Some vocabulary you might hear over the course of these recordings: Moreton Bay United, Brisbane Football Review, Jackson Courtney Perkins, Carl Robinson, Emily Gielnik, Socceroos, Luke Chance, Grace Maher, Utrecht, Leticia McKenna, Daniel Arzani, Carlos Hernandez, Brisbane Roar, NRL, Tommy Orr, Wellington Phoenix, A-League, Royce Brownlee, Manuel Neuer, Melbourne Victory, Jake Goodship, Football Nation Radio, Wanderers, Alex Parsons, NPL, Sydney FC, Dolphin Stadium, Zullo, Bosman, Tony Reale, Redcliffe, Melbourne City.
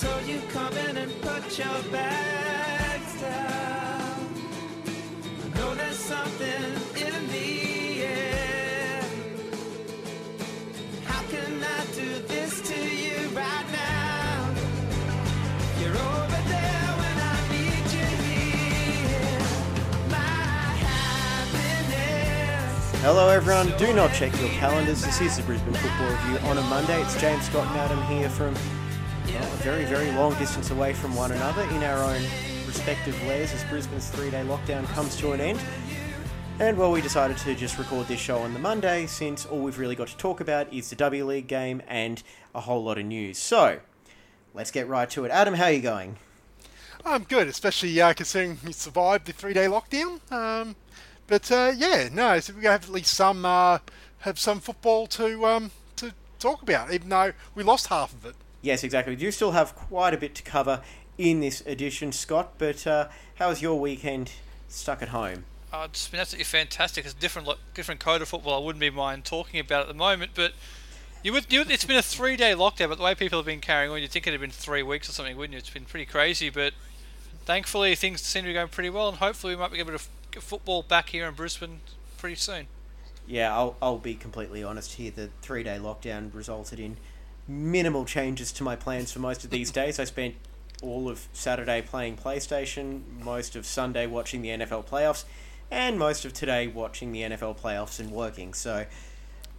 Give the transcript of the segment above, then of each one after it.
So you come in and put your bags down. I know there's something in the air. How can I do this to you right now? You're over there when I need you here. My happiness. Hello everyone, do not check your calendars. This is the Brisbane Football Review on a Monday. It's James, Scott and Adam here from a very, very long distance away from one another in our own respective lairs as Brisbane's three-day lockdown comes to an end. And well, we decided to just record this show on the Monday since all we've really got to talk about is the W League game and a whole lot of news. So, let's get right to it. Adam, how are you going? I'm good, especially considering we survived the three-day lockdown. So we're going to have at least some football to talk about, even though we lost half of it. Yes, exactly. You still have quite a bit to cover in this edition, Scott, but how was your weekend stuck at home? It's been absolutely fantastic. It's a different code of football I wouldn't be mind talking about at the moment, but it's been a three-day lockdown, but the way people have been carrying on, you'd think it had been 3 weeks or something, wouldn't you? It's been pretty crazy, but thankfully things seem to be going pretty well, and hopefully we might be able to get football back here in Brisbane pretty soon. Yeah, I'll be completely honest here. The three-day lockdown resulted in minimal changes to my plans for most of these days. I spent all of Saturday playing PlayStation, most of Sunday watching the NFL playoffs, and most of today watching the NFL playoffs and working. So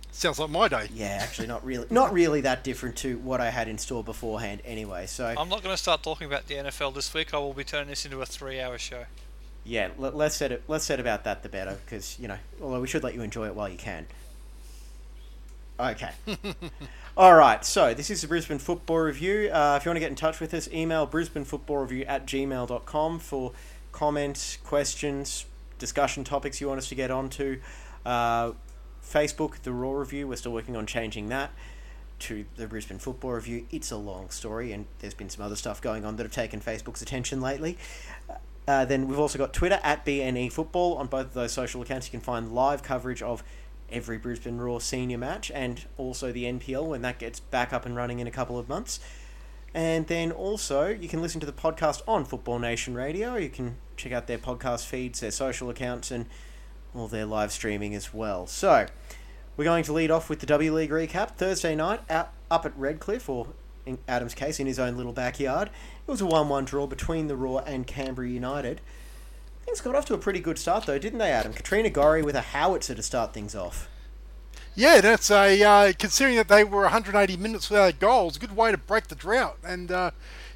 sounds like my day. Yeah, actually not really that different to what I had in store beforehand anyway. So I'm not going to start talking about the NFL this week. I will be turning this into a 3-hour show. Yeah, let's set about that the better, because although we should let you enjoy it while you can. Okay. All right, so this is the Brisbane Football Review. If you want to get in touch with us, email brisbanefootballreview@gmail.com for comments, questions, discussion topics you want us to get onto. Facebook, The Raw Review, we're still working on changing that to the Brisbane Football Review. It's a long story, and there's been some other stuff going on that have taken Facebook's attention lately. Then we've also got Twitter, @BNEFootball. On both of those social accounts, you can find live coverage of every Brisbane Roar senior match and also the NPL when that gets back up and running in a couple of months. And then also you can listen to the podcast on Football Nation Radio. You can check out their podcast feeds, their social accounts, and all their live streaming as well. So we're going to lead off with the W League recap. Thursday night up at Redcliffe, or in Adam's case, in his own little backyard, it was a 1-1 draw between the Roar and Canberra United. Things got off to a pretty good start, though, didn't they, Adam? Katrina Gorry with a howitzer to start things off. Yeah, that's considering that they were 180 minutes without goals, a good way to break the drought. And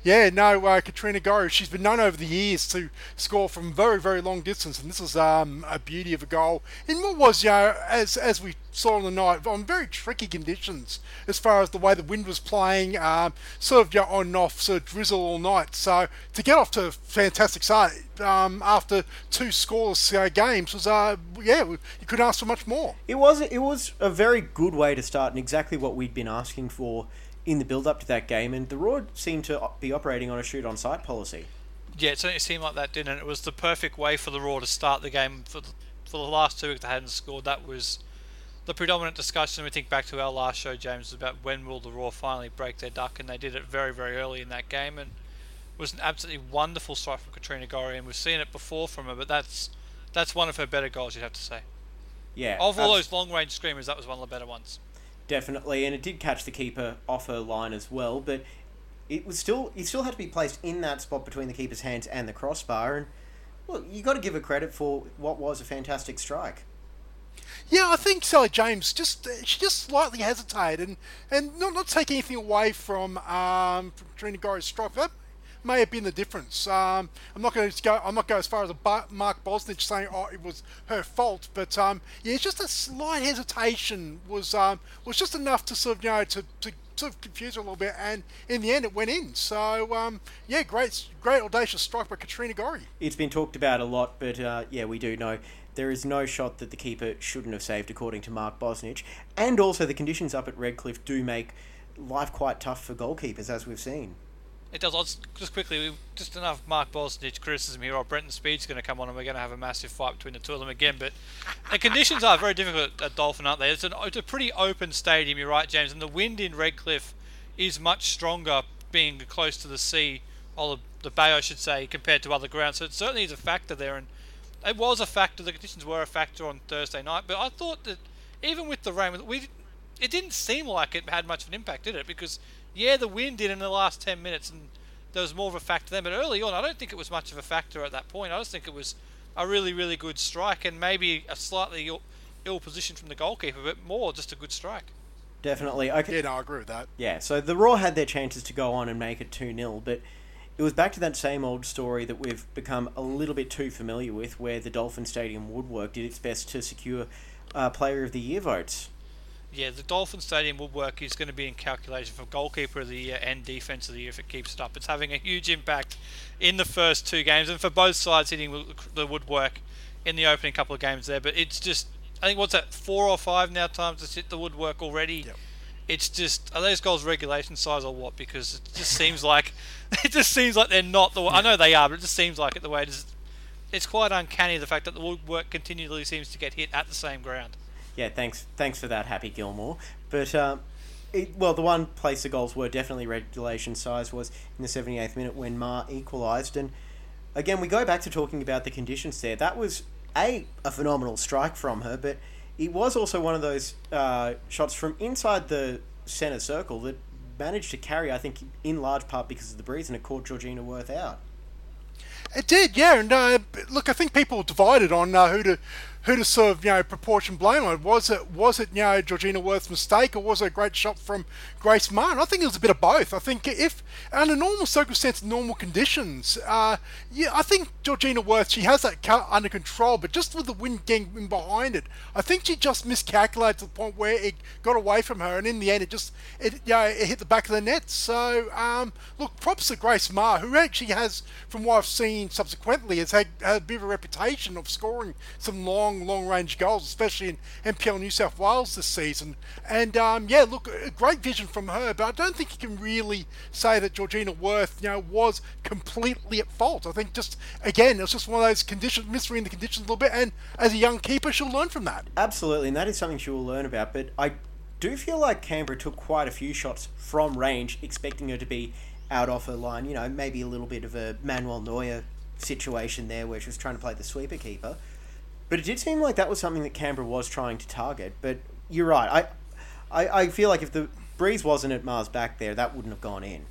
Katrina Gorry, she's been known over the years to score from very, very long distance, and this was a beauty of a goal. And what was, as we saw on the night, on very tricky conditions as far as the way the wind was playing, on and off, sort of drizzle all night. So to get off to a fantastic start after two scoreless games was, you couldn't ask for much more. It was a very good way to start, and exactly what we'd been asking for in the build-up to that game, and the Roar seemed to be operating on a shoot-on-sight policy. Yeah, it certainly seemed like that, didn't it? It was the perfect way for the Roar to start the game. For the last 2 weeks they hadn't scored, that was the predominant discussion. We think back to our last show, James, about when will the Roar finally break their duck, and they did it very, very early in that game, and it was an absolutely wonderful strike from Katrina Gorry, and we've seen it before from her, but that's one of her better goals, you'd have to say. Yeah. Of all those long-range screamers, that was one of the better ones. Definitely, and it did catch the keeper off her line as well, but it still had to be placed in that spot between the keeper's hands and the crossbar, and look, you got to give her credit for what was a fantastic strike. Yeah, I think so, James. She just slightly hesitated, and not take anything away from Katrina Gorry's strike. That may have been the difference. I'm not going as far as Mark Bosnich saying, "Oh, it was her fault," but it's just a slight hesitation was just enough to sort of to sort of confuse her a little bit, and in the end it went in. So great audacious strike by Katrina Gorry. It's been talked about a lot, but we do know there is no shot that the keeper shouldn't have saved, according to Mark Bosnich, and also the conditions up at Redcliffe do make life quite tough for goalkeepers, as we've seen. It does. Just enough Mark Bosnich criticism here, or Brenton Speed's going to come on and we're going to have a massive fight between the two of them again, but the conditions are very difficult at Dolphin, aren't they? It's a pretty open stadium, you're right, James, and the wind in Redcliffe is much stronger being close to the sea, or the bay, I should say, compared to other grounds. So it certainly is a factor there, and it was a factor. The conditions were a factor on Thursday night, but I thought that even with the rain, it didn't seem like it had much of an impact, did it? Because, yeah, the wind did in the last 10 minutes, and there was more of a factor then. But early on, I don't think it was much of a factor at that point. I just think it was a really, really good strike, and maybe a slightly ill position from the goalkeeper, but more just a good strike. Definitely. Okay. Yeah, no, I agree with that. Yeah, so the Roar had their chances to go on and make it 2-0, but it was back to that same old story that we've become a little bit too familiar with, where the Dolphin Stadium woodwork did its best to secure Player of the Year votes. Yeah, the Dolphin Stadium woodwork is going to be in calculation for Goalkeeper of the Year and Defence of the Year if it keeps it up. It's having a huge impact in the first two games, and for both sides hitting the woodwork in the opening couple of games there. But it's just, I think, what's that, 4 or 5 now times it's hit the woodwork already? Yep. It's just, are those goals regulation size or what? Because it just seems like they're not the way. I know they are, but it just seems like it the way it is. It's quite uncanny, the fact that the woodwork continually seems to get hit at the same ground. Yeah, thanks for that, Happy Gilmore. But, the one place the goals were definitely regulation size was in the 78th minute when Maher equalised. And, again, we go back to talking about the conditions there. That was, a phenomenal strike from her, but it was also one of those shots from inside the centre circle that managed to carry, I think, in large part because of the breeze, and it caught Georgina Worth out. It did, yeah. And look, I think people divided on who to sort of proportion blame on. Was it Georgina Worth's mistake, or was it a great shot from Grace Maher? And I think it was a bit of both. I think if under normal circumstances, normal conditions, I think Georgina Worth, she has that cut under control, but just with the wind getting in behind it, I think she just miscalculated to the point where it got away from her, and in the end, it hit the back of the net. So look, props to Grace Maher, who actually has, from what I've seen subsequently, has had a bit of a reputation of scoring some long range goals, especially in NPL New South Wales this season. And look, a great vision from her, but I don't think you can really say that Georgina Worth was completely at fault. I think just, again, it was just one of those conditions, misreading the conditions a little bit, and as a young keeper, she'll learn from that. Absolutely, and that is something she will learn about, but I do feel like Canberra took quite a few shots from range, expecting her to be out off her line, maybe a little bit of a Manuel Neuer situation there where she was trying to play the sweeper keeper. But it did seem like that was something that Canberra was trying to target. But you're right. I feel like if the breeze wasn't at Maher's back there, that wouldn't have gone in.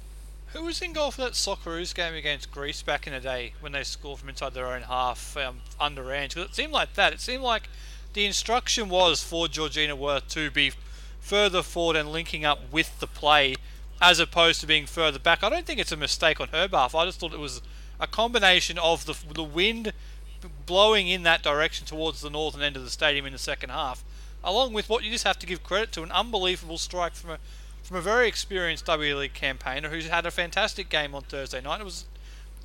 Who was in goal for that Socceroos game against Greece back in the day when they scored from inside their own half under range? Because it seemed like that. It seemed like the instruction was for Georgina Worth to be further forward and linking up with the play, as opposed to being further back. I don't think it's a mistake on her behalf. I just thought it was a combination of the wind blowing in that direction towards the northern end of the stadium in the second half, along with what you just have to give credit to, an unbelievable strike from a very experienced W League campaigner who's had a fantastic game on Thursday night. It was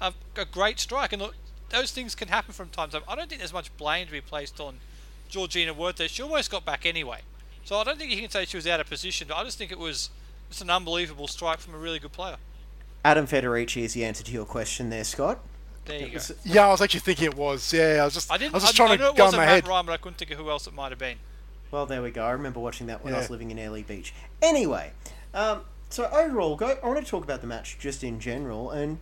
a great strike, and look, those things can happen from time to time. I don't think there's much blame to be placed on Georgina Worth there. She almost got back anyway. So I don't think you can say she was out of position, but I just think it was... It's an unbelievable strike from a really good player. Adam Federici is the answer to your question there, Scott. There you go. Yeah, I was actually thinking it was. Yeah, I was just trying to go in my head. I knew it wasn't Matt Ryan, but I couldn't think of who else it might have been. Well, there we go. I remember watching that when I was living in Airlie Beach. Anyway, so overall, I want to talk about the match just in general. And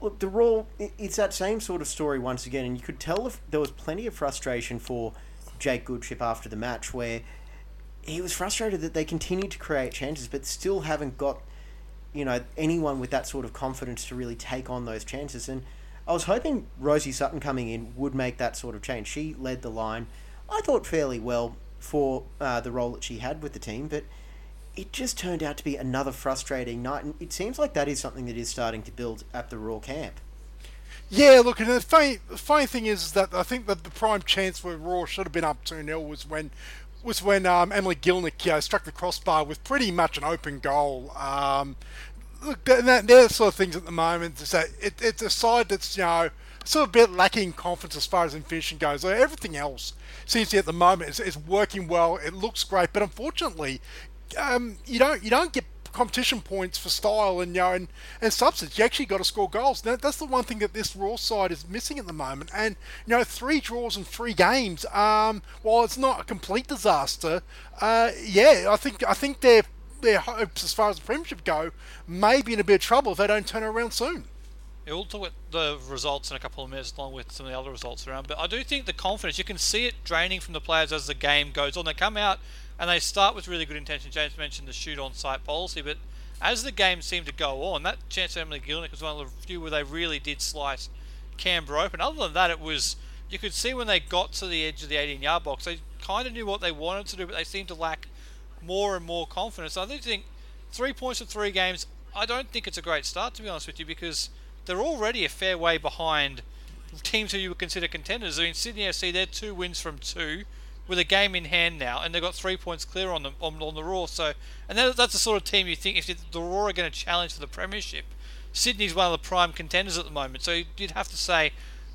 look, the Roar, it's that same sort of story once again. And you could tell there was plenty of frustration for Jake Goodship after the match, where he was frustrated that they continued to create chances but still haven't got, anyone with that sort of confidence to really take on those chances. And I was hoping Rosie Sutton coming in would make that sort of change. She led the line, I thought, fairly well for the role that she had with the team, but it just turned out to be another frustrating night, and it seems like that is something that is starting to build at the Roar camp. Yeah, look, and the funny thing is that I think that the prime chance where Roar should have been up 2-0 was when Emily Gielnik struck the crossbar with pretty much an open goal. Look, they're the sort of things at the moment. Is that it's a side that's sort of a bit lacking confidence as far as in finishing goes. So everything else seems to at the moment is working well. It looks great, but unfortunately, you don't get competition points for style and substance. You actually got to score goals. Now, that's the one thing that this Roar side is missing at the moment. And 3 draws in 3 games. While it's not a complete disaster, I think they're their hopes as far as the premiership go may be in a bit of trouble if they don't turn around soon. Yeah, we'll talk the results in a couple of minutes along with some of the other results around, but I do think the confidence, you can see it draining from the players as the game goes on. They come out and they start with really good intention. James mentioned the shoot on site policy, but as the game seemed to go on, that chance of Emily Gielnik was one of the few where they really did slice Canberra open. Other than that, it was, you could see when they got to the edge of the 18-yard box, they kind of knew what they wanted to do, but they seemed to lack more and more confidence. I do think 3 points in three games, I don't think it's a great start, to be honest with you, because they're already a fair way behind teams who you would consider contenders. I mean, Sydney FC, they're 2 wins from 2 with a game in hand now, and they've got 3 points clear on them on the Roar. So, and that's the sort of team you think, if the Roar are going to challenge for the premiership, Sydney's one of the prime contenders at the moment. So you'd have to say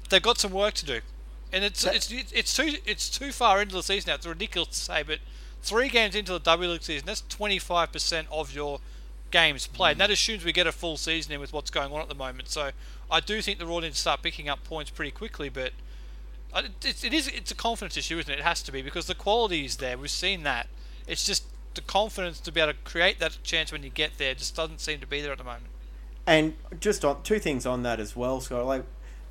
they've got some work to do, and it's too far into the season now. It's ridiculous to say, but 3 games into the W League season, that's 25% of your games played. And that assumes we get a full season in with what's going on at the moment. So I do think the Roar need to start picking up points pretty quickly, but it's a confidence issue, isn't it? It has to be, because the quality is there. We've seen that. It's just the confidence to be able to create that chance when you get there just doesn't seem to be there at the moment. And just on 2 things on that as well, Scott. Like,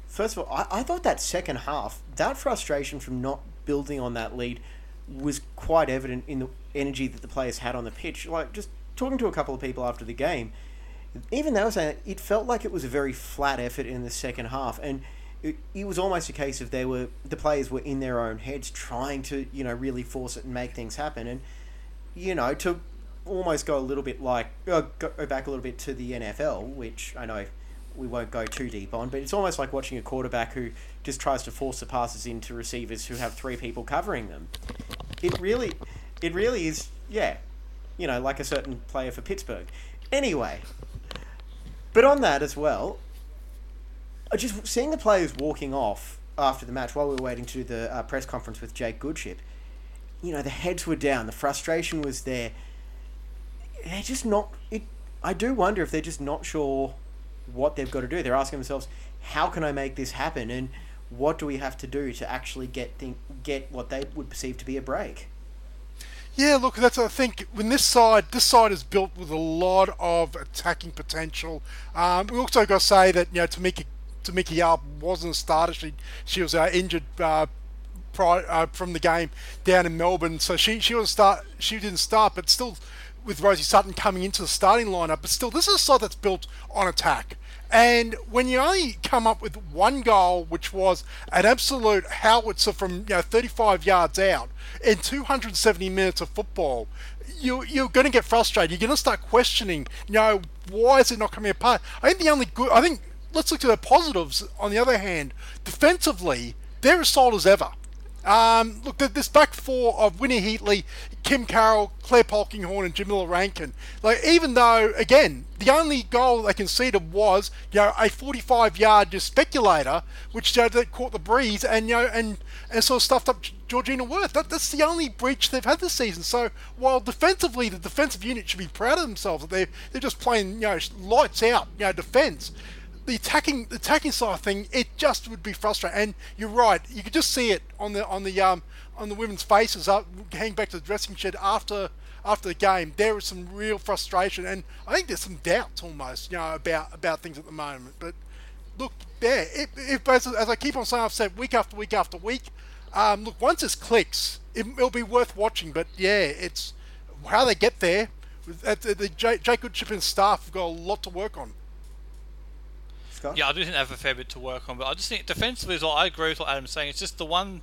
first of all, I thought that second half, that frustration from not building on that lead was quite evident in the energy that the players had on the pitch. Like, just talking to a couple of people after the game, even they were saying it felt like it was a very flat effort in the second half, and it was almost a case of the players were in their own heads trying to, you know, really force it and make things happen. And, you know, to almost go a little bit like, go back a little bit to the NFL, which I know we won't go too deep on, but it's almost like watching a quarterback who just tries to force the passes into receivers who have 3 people covering them. It really is, yeah, you know, like a certain player for Pittsburgh. Anyway, but on that as well, just seeing the players walking off after the match while we were waiting to do the press conference with Jake Goodship, you know, the heads were down, the frustration was there. They're just not... I do wonder if they're just not sure what they've got to do. They're asking themselves, how can I make this happen, and what do we have to do to actually get what they would perceive to be a break? Yeah, look, that's what I think. When this side is built with a lot of attacking potential. We also got to say that, you know, Tamika Yalp wasn't a starter. She was injured from the game down in Melbourne, so she didn't start, but still, with Rosie Sutton coming into the starting lineup, but still, this is a side that's built on attack. And when you only come up with 1 goal, which was an absolute howitzer from 35 yards out in 270 minutes of football, you're going to get frustrated. You're going to start questioning, why is it not coming apart? I think let's look to the positives. On the other hand, defensively, they're as solid as ever. Look, this back 4 of Winnie Heatley, Kim Carroll, Claire Polkinghorne and Jamila Rankin, like, even though, again, the only goal they conceded was, a 45-yard speculator, which that caught the breeze and sort of stuffed up Georgina Worth. That's the only breach they've had this season. So while defensively, the defensive unit should be proud of themselves, that they're just playing, lights out, defense. The attacking side of thing, it just would be frustrating. And you're right, you could just see it on the women's faces heading back to the dressing shed after the game. There was some real frustration, and I think there's some doubts almost, about things at the moment. But look, as I keep on saying, I've said week after week after week. Look, once this clicks, it'll be worth watching. But yeah, it's how they get there. The Jake Goodship and staff have got a lot to work on. Scott? Yeah, I do think they have a fair bit to work on, but I just think defensively as well, I agree with what Adam's saying. It's just the one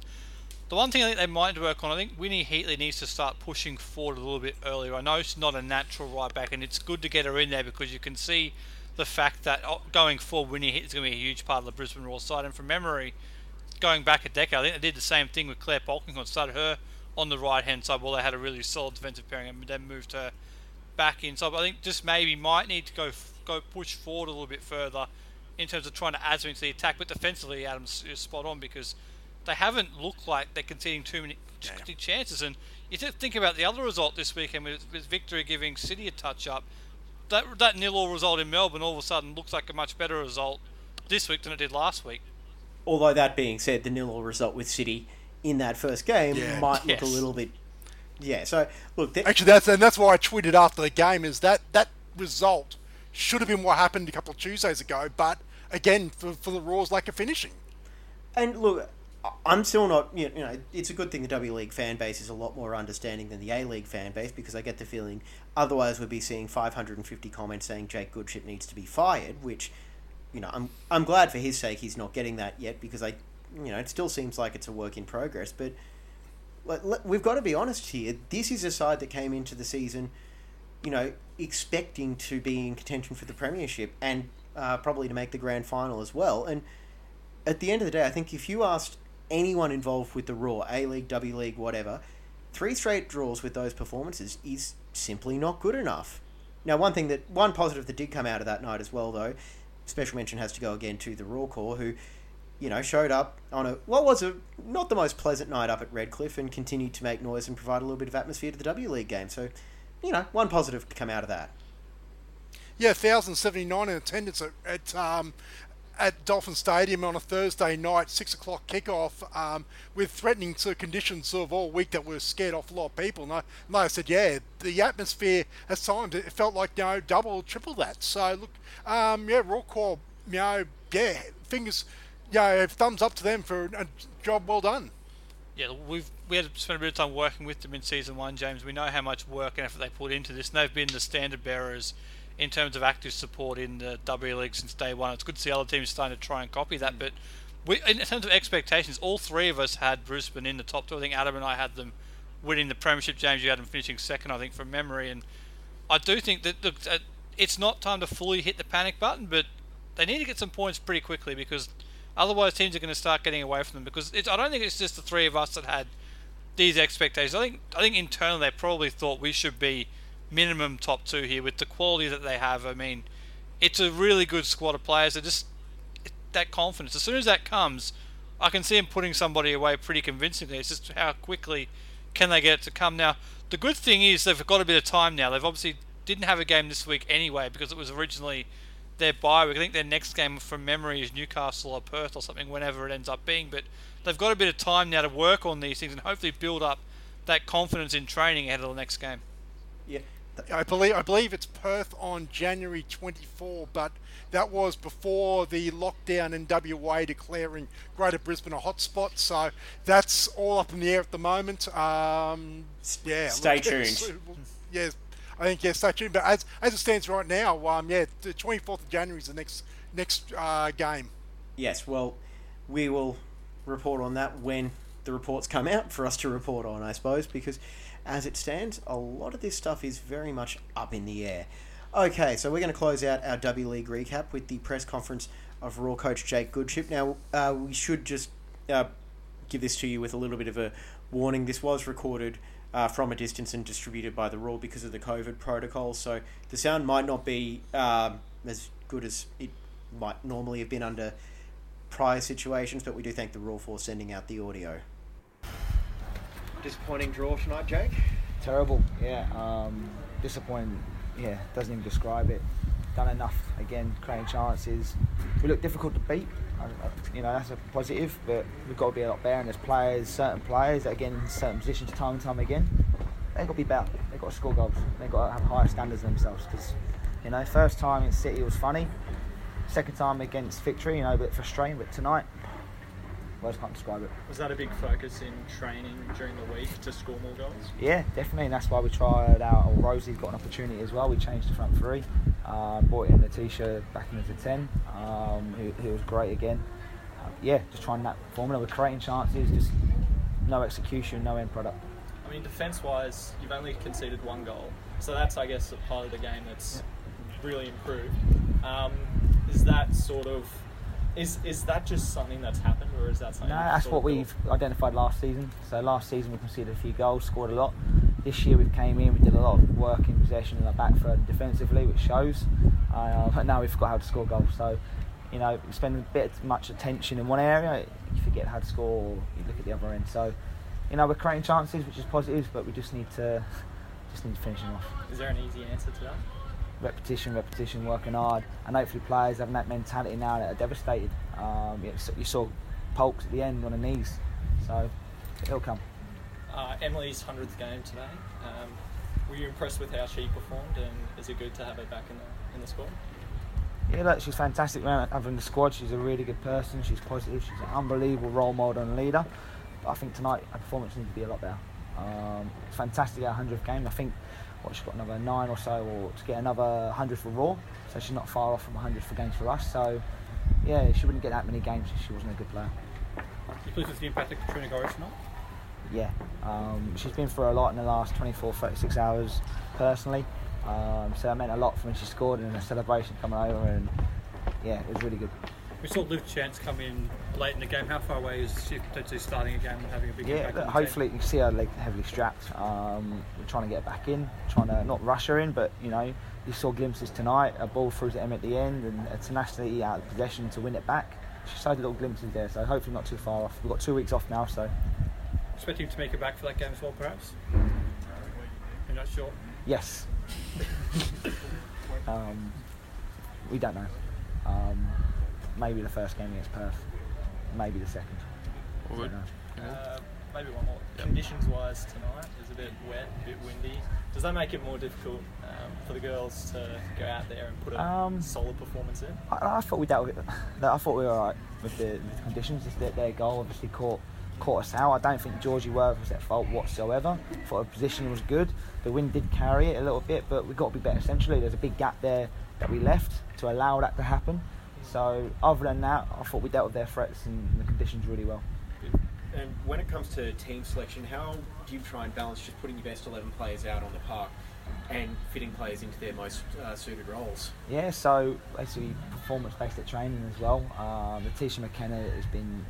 thing I think they might work on. I think Winnie Heatley needs to start pushing forward a little bit earlier. I know she's not a natural right back, and it's good to get her in there because you can see the fact that going forward, Winnie Heatley is going to be a huge part of the Brisbane Roar side. And from memory, going back a decade, I think they did the same thing with Claire Polkinghorne. Started her on the right-hand side while they had a really solid defensive pairing, and then moved her back inside. But I think just maybe might need to go push forward a little bit further in terms of trying to add something to the attack. But defensively, Adam's spot on, because they haven't looked like they're conceding too many chances. And you think about the other result this weekend with Victory giving City a touch-up. That 0-0 result in Melbourne all of a sudden looks like a much better result this week than it did last week. Although that being said, the 0-0 result with City in that first game might look a little bit Yeah, so look, actually, that's why I tweeted after the game is that result should have been what happened a couple of Tuesdays ago, but again, for the Roar's lack of finishing. And look, I'm still not, it's a good thing the W League fan base is a lot more understanding than the A League fan base, because I get the feeling otherwise we'd be seeing 550 comments saying Jake Goodship needs to be fired, which, I'm glad for his sake he's not getting that yet, because it still seems like it's a work in progress. But we've got to be honest here. This is a side that came into the season, expecting to be in contention for the premiership and probably to make the grand final as well. And at the end of the day, I think if you asked anyone involved with the Roar, A-League, W League, whatever, 3 straight draws with those performances is simply not good enough. Now, one positive that did come out of that night as well, though, special mention has to go again to the Roar Corps, who, showed up on not the most pleasant night up at Redcliffe and continued to make noise and provide a little bit of atmosphere to the W League game. So, one positive to come out of that. Yeah, 1,079 in attendance at Dolphin Stadium on a Thursday night, 6:00 kickoff, with threatening conditions sort of all week that were scared off a lot of people. And I said, yeah, the atmosphere at times it felt like double, triple that. So look, Roar Corps, fingers, thumbs up to them for a job well done. Yeah, we had spent a bit of time working with them in season one, James. We know how much work and effort they put into this, and they've been the standard bearers in terms of active support in the W League since day one. It's good to see other teams starting to try and copy that, but in terms of expectations, all three of us had Brisbane in the top two. I think Adam and I had them winning the premiership. James, you had them finishing second, I think, from memory. And I do think that it's not time to fully hit the panic button, but they need to get some points pretty quickly, because otherwise teams are going to start getting away from them. Because I don't think it's just the three of us that had these expectations. I think internally they probably thought we should be minimum top two here with the quality that they have. I mean, it's a really good squad of players. They're just that confidence. As soon as that comes, I can see them putting somebody away pretty convincingly. It's just how quickly can they get it to come. Now, the good thing is they've got a bit of time now. They've obviously didn't have a game this week anyway because it was originally their bye week. I think their next game from memory is Newcastle or Perth or something, whenever it ends up being. But they've got a bit of time now to work on these things and hopefully build up that confidence in training ahead of the next game. Yeah. I believe it's Perth on January 24, but that was before the lockdown in WA declaring Greater Brisbane a hotspot. So that's all up in the air at the moment. Stay tuned. Yeah, I think stay tuned. But as it stands right now, the 24th of January is the next game. Yes, well, we will report on that when the reports come out for us to report on, I suppose, because as it stands, a lot of this stuff is very much up in the air. Okay, so we're going to close out our W League recap with the press conference of Roar coach Jake Goodship. Now, we should just give this to you with a little bit of a warning. This was recorded from a distance and distributed by the Roar because of the COVID protocol, so the sound might not be as good as it might normally have been under prior situations, but we do thank the Roar for sending out the audio. Disappointing draw tonight, Jake? Terrible, yeah. Disappointing, yeah, doesn't even describe it. Done enough, again, creating chances. We look difficult to beat, that's a positive, but we've got to be a lot better. And there's certain players, again, in certain positions, time and time again, they've got to be better. They've got to score goals. They've got to have higher standards themselves. Because, first time in City was funny. Second time against Victory, a bit frustrating, but tonight, words can't describe it. Was that a big focus in training during the week to score more goals? Yeah, definitely, and that's why we tried out. Rosie's got an opportunity as well. We changed the front three, brought in Leticia back into 10, who was great again. Just trying that formula. We're creating chances, just no execution, no end product. I mean, defence-wise, you've only conceded one goal, so that's, I guess, the part of the game that's really improved. Is that sort of Is that just something that's happened, or is that something? No, that's what we've identified last season. So last season we conceded a few goals, scored a lot. This year we came in, we did a lot of work in possession and our back third defensively, which shows. But now we forgot how to score goals. So, spending a bit much attention in one area, you forget how to score, or you look at the other end. So, we're creating chances, which is positive, but we just need to finish them off. Is there an easy answer to that? Repetition, working hard, and hopefully players having that mentality now that are devastated. You saw Polks at the end on the knees, so it'll come. Emily's 100th game today. Were you impressed with how she performed, and is it good to have her back in the squad? Yeah, look, she's fantastic, man, having the squad. She's a really good person. She's positive. She's an unbelievable role model and leader. But I think tonight her performance needs to be a lot better. It's fantastic at her 100th game. I think she's got another 9 or so, or to get another 100 for Raw. So she's not far off from 100 for games for us. So yeah, she wouldn't get that many games if she wasn't a good player. You pleased with the impact of Katrina Gorry tonight? Yeah, she's been through a lot in the last 24, 36 hours personally. So that meant a lot for when she scored and the celebration coming over, and yeah, it was really good. We saw Luke Chance come in late in the game. How far away is she potentially starting a game and having a big impact? Yeah, hopefully you can see her leg heavily strapped. We're trying to get her back in, trying to not rush her in, but you know, you saw glimpses tonight, a ball through to him at the end and a tenacity out of possession to win it back. She showed little glimpses there, so hopefully not too far off. We've got 2 weeks off now, so. Expecting to make it back for that game as well, perhaps? You're not sure? Yes. We don't know. Maybe the first game against Perth. Maybe the second. Right. Maybe one more. Yep. Conditions-wise tonight, it's a bit wet, a bit windy. Does that make it more difficult for the girls to go out there and put a solid performance in? I thought we dealt with it. I thought we were all right with the conditions. It's their goal obviously caught us out. I don't think Georgie Worth was at fault whatsoever. I thought her position was good. The wind did carry it a little bit, but we've got to be better centrally. There's a big gap there that we left to allow that to happen. So other than that, I thought we dealt with their threats and the conditions really well. And when it comes to team selection, how do you try and balance just putting your best 11 players out on the park and fitting players into their most suited roles? Yeah, so basically performance-based at training as well. Leticia McKenna has been,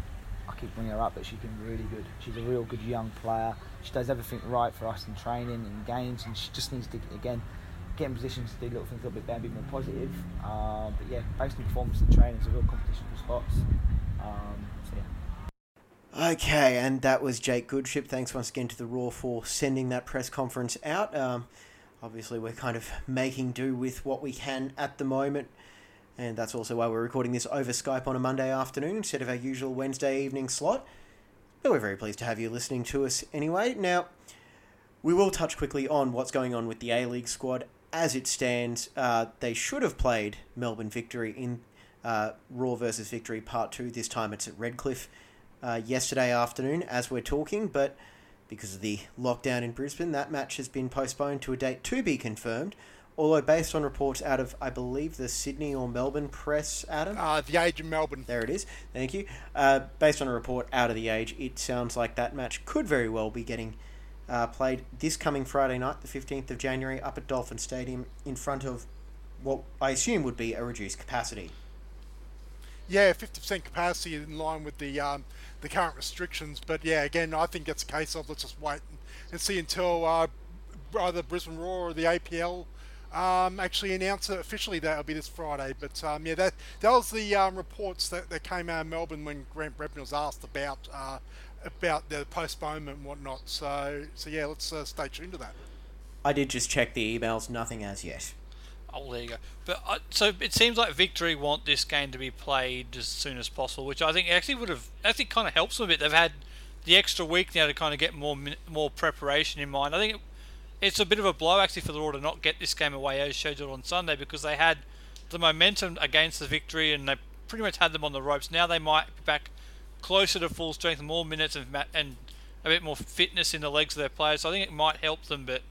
I keep bringing her up, but she's been really good. She's a real good young player. She does everything right for us in training and games, and she just needs to, again, get in positions to do little things a little bit better, be more positive. But yeah, based on performance and training, it's a real competition for spots. Okay, and that was Jake Goodship. Thanks once again to the Roar for sending that press conference out. Obviously, we're kind of making do with what we can at the moment, and that's also why we're recording this over Skype on a Monday afternoon instead of our usual Wednesday evening slot. But we're very pleased to have you listening to us anyway. Now, we will touch quickly on what's going on with the A-League squad. As it stands, they should have played Melbourne Victory in Roar versus Victory Part 2. This time it's at Redcliffe yesterday afternoon as we're talking, but because of the lockdown in Brisbane, that match has been postponed to a date to be confirmed. Although based on reports out of, I believe, the Sydney or Melbourne press, Adam? The Age in Melbourne. There it is. Thank you. Based on a report out of the Age, it sounds like that match could very well be getting played this coming Friday night, the 15th of January, up at Dolphin Stadium in front of what I assume would be a reduced capacity. Yeah, 50% capacity in line with the current restrictions. But yeah, again, I think it's a case of let's just wait and see until either Brisbane Roar or the APL actually announced it officially. That'll be this Friday, but yeah, that was the reports that came out of Melbourne when Grant Rebner was asked about the postponement and whatnot. So yeah, let's stay tuned to that. I did just check the emails. Nothing as yet. Oh, there you go. But so it seems like Victory want this game to be played as soon as possible, which I think actually kind of helps them a bit. They've had the extra week now to kind of get more preparation in mind. I think it's a bit of a blow actually for the Roar to not get this game away as scheduled on Sunday, because they had the momentum against the Victory and they pretty much had them on the ropes. Now they might be back closer to full strength, more minutes and a bit more fitness in the legs of their players. So I think it might help them. But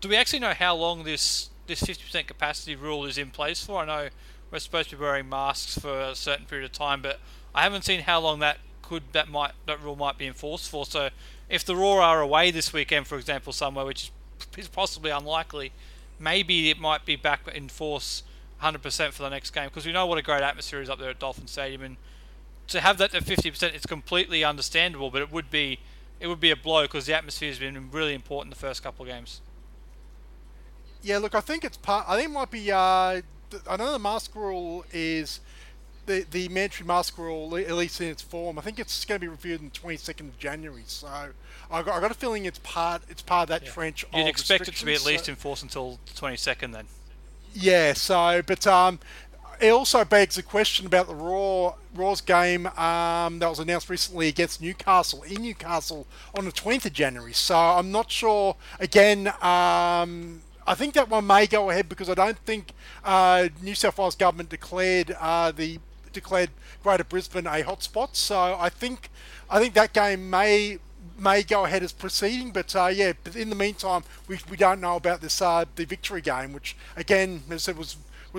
do we actually know how long this 50% capacity rule is in place for? I know we're supposed to be wearing masks for a certain period of time, but I haven't seen how long that rule might be enforced for. So if the Roar are away this weekend, for example, somewhere, which is possibly unlikely, maybe it might be back in force 100% for the next game, because we know what a great atmosphere is up there at Dolphin Stadium, and to have that at 50% is completely understandable, but it would be a blow, because the atmosphere has been really important the first couple of games. Yeah, look, I think it's part. I think it might be. I know the mask rule is the mandatory mask rule, at least in its form. I think it's going to be reviewed on the 22nd of January. So I got a feeling it's part of that trench. You'd expect it to be at least enforced until the 22nd, then. Yeah. So, but It also begs a question about the Roar's game that was announced recently against Newcastle in Newcastle on the 20th of January. So I'm not sure. Again, I think that one may go ahead because I don't think New South Wales government declared Greater Brisbane a hotspot. So I think that game may go ahead as proceeding, but but in the meantime, we don't know about this the Victory game, which again, as I said, was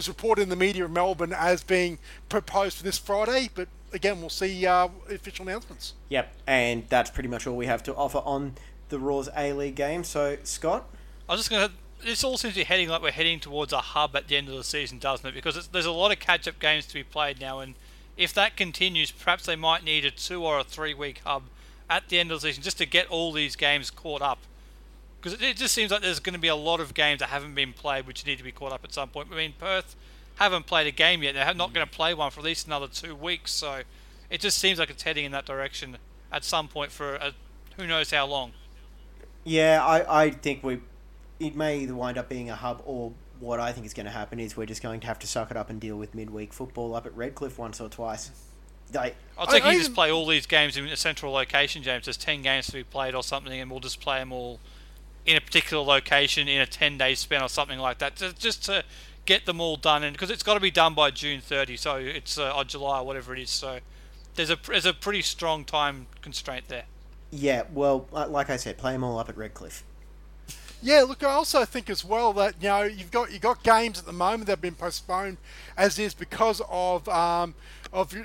reported in the media in Melbourne as being proposed for this Friday, but again, we'll see official announcements. Yep, and that's pretty much all we have to offer on the Roar's A-League game. So, Scott? I was just going to... This all seems to be heading like we're heading towards a hub at the end of the season, doesn't it? Because there's a lot of catch-up games to be played now, and if that continues, perhaps they might need a 2 or a 3 week hub at the end of the season just to get all these games caught up. Because it just seems like there's going to be a lot of games that haven't been played which need to be caught up at some point. I mean, Perth haven't played a game yet. They're not going to play one for at least another 2 weeks. So it just seems like it's heading in that direction at some point for who knows how long. Yeah, I think it may either wind up being a hub, or what I think is going to happen is we're just going to have to suck it up and deal with midweek football up at Redcliffe once or twice. I'll take you just play all these games in a central location, James. There's 10 games to be played or something, and we'll just play them all in a particular location in a 10-day span or something like that, just to get them all done. And because it's got to be done by June 30, so it's or July, whatever it is. So there's a pretty strong time constraint there. Yeah, well, like I said, play them all up at Redcliffe. Yeah, look, I also think as well that, you know, you've got games at the moment that have been postponed as is because of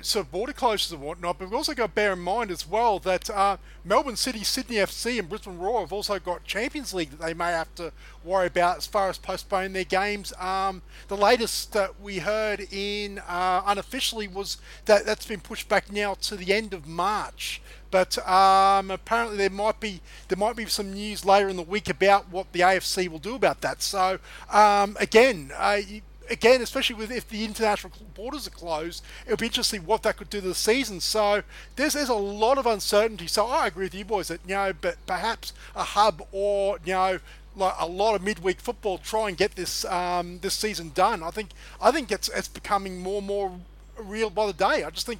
sort of border closures and whatnot, but we've also got to bear in mind as well that Melbourne City, Sydney FC and Brisbane Roar have also got Champions League that they may have to worry about as far as postponing their games. The latest that we heard in unofficially was that that's been pushed back now to the end of March. But apparently there might be some news later in the week about what the AFC will do about that. So again, especially if the international borders are closed, it'll be interesting what that could do to the season. So there's a lot of uncertainty. So I agree with you boys that, you know, but perhaps a hub or, you know, like a lot of midweek football, try and get this this season done. I think it's becoming more and more real by the day. I just think,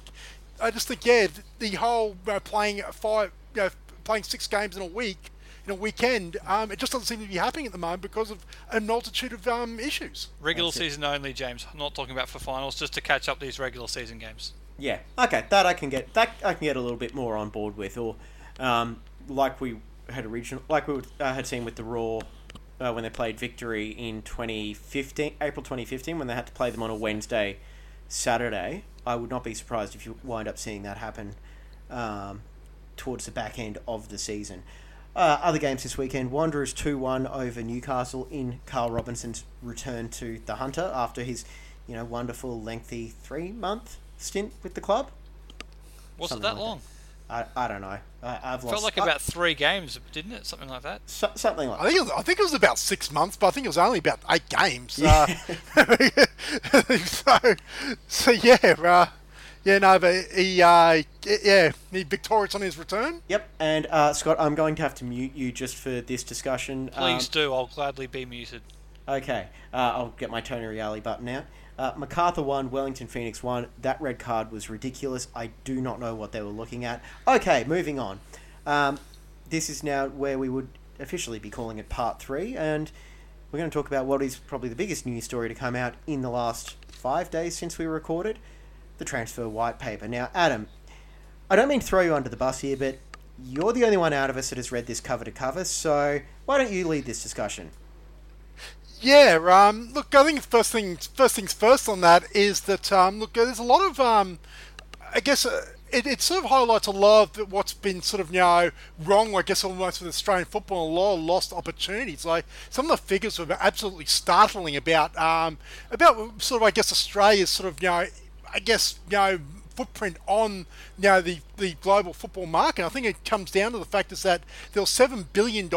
yeah, the whole playing 6 games in a weekend, it just doesn't seem to be happening at the moment because of a multitude of issues. Regular season only, James. I'm not talking about for finals, just to catch up these regular season games. Yeah, okay, that I can get a little bit more on board with, or like we had seen with the Raw when they played Victory in April 2015, when they had to play them on a Wednesday, Saturday. I would not be surprised if you wind up seeing that happen towards the back end of the season. Other games this weekend, Wanderers 2-1 over Newcastle in Carl Robinson's return to the Hunter after his, you know, wonderful, lengthy 3-month stint with the club. Was it that long? I don't know. I've lost. Felt like about 3 games, didn't it? Something like that. Something like that. I think it was about 6 months, but I think it was only about 8 games. Yeah. He victorious on his return. Yep. And Scott, I'm going to have to mute you just for this discussion. Please do. I'll gladly be muted. Okay. I'll get my Tony Reale button now. MacArthur won, Wellington Phoenix won. That red card was ridiculous. I do not know what they were looking at. Okay, moving on. This is now where we would officially be calling it part 3, and we're going to talk about what is probably the biggest news story to come out in the last 5 days since we recorded, the transfer white paper. Now, Adam, I don't mean to throw you under the bus here, but you're the only one out of us that has read this cover to cover, so why don't you lead this discussion? Yeah, look, I think first things first on that is that, look, there's a lot of, I guess, it sort of highlights a lot of what's been sort of, you know, wrong, I guess, almost with Australian football, a lot of lost opportunities. Like, some of the figures were absolutely startling about sort of, I guess, Australia's sort of, you know, I guess, you know, footprint on, you know, the global football market. I think it comes down to the fact is that there was $7 billion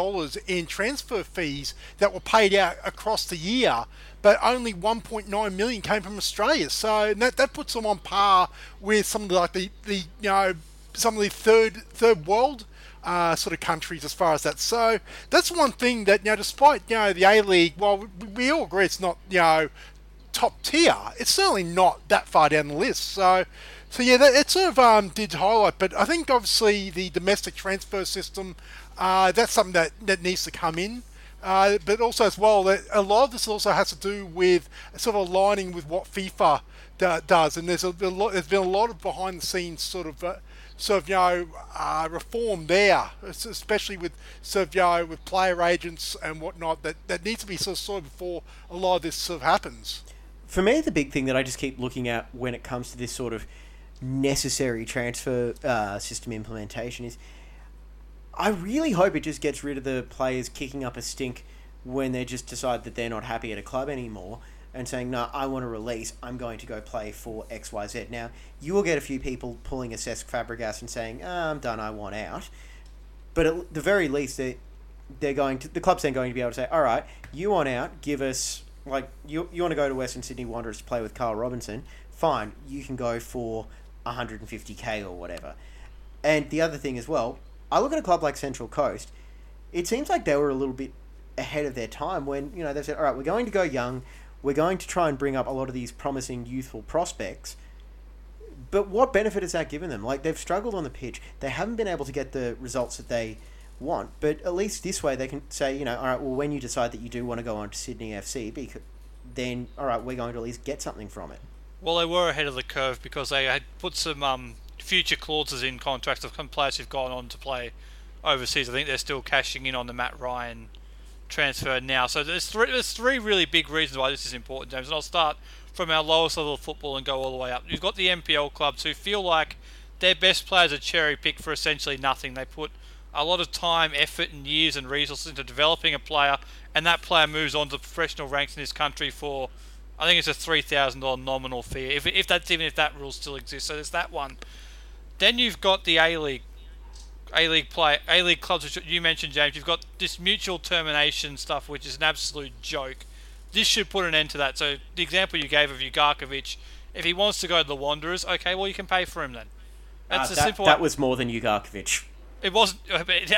in transfer fees that were paid out across the year, but only 1.9 million came from Australia. So that puts them on par with some of the, like the you know, some of the third world sort of countries as far as that. So that's one thing that, you know, despite, you know, the A-League, well, we all agree it's not, you know, top tier, it's certainly not that far down the list. So yeah, it sort of did highlight. But I think obviously the domestic transfer system, that's something that needs to come in. But also as well, that a lot of this also has to do with sort of aligning with what FIFA does. And there's been a lot of behind the scenes reform there, especially with with player agents and whatnot that needs to be sort of before a lot of this sort of happens. For me, the big thing that I just keep looking at when it comes to this sort of necessary transfer system implementation is, I really hope it just gets rid of the players kicking up a stink when they just decide that they're not happy at a club anymore and saying, no, I want to release, I'm going to go play for XYZ. Now, you will get a few people pulling a Cesc Fabregas and saying, I'm done, I want out. But at the very least, the club's then going to be able to say, all right, you want out, give us, like, you want to go to Western Sydney Wanderers to play with Carl Robinson, fine, you can go for 150k or whatever. And the other thing as well, I look at a club like Central Coast, it seems like they were a little bit ahead of their time when, they said, all right, we're going to go young, we're going to try and bring up a lot of these promising youthful prospects, but what benefit has that given them? Like, they've struggled on the pitch. They haven't been able to get the results that they want, but at least this way they can say, all right, well, when you decide that you do want to go on to Sydney FC, then, all right, we're going to at least get something from it. Well, they were ahead of the curve because they had put some future clauses in contracts of players who've gone on to play overseas. I think they're still cashing in on the Matt Ryan transfer now. So there's three really big reasons why this is important, James, and I'll start from our lowest level of football and go all the way up. You've got the NPL clubs who feel like their best players are cherry-picked for essentially nothing. They put a lot of time, effort and years and resources into developing a player, and that player moves on to professional ranks in this country for, I think it's a $3,000 nominal fee, if that rule still exists. So there's that one. Then you've got the A-League clubs, which you mentioned, James. You've got this mutual termination stuff, which is an absolute joke. This should put an end to that. So the example you gave of Ugarkovic, if he wants to go to the Wanderers, okay, well, you can pay for him then. That's a simple one. That was more than Ugarkovic. It wasn't.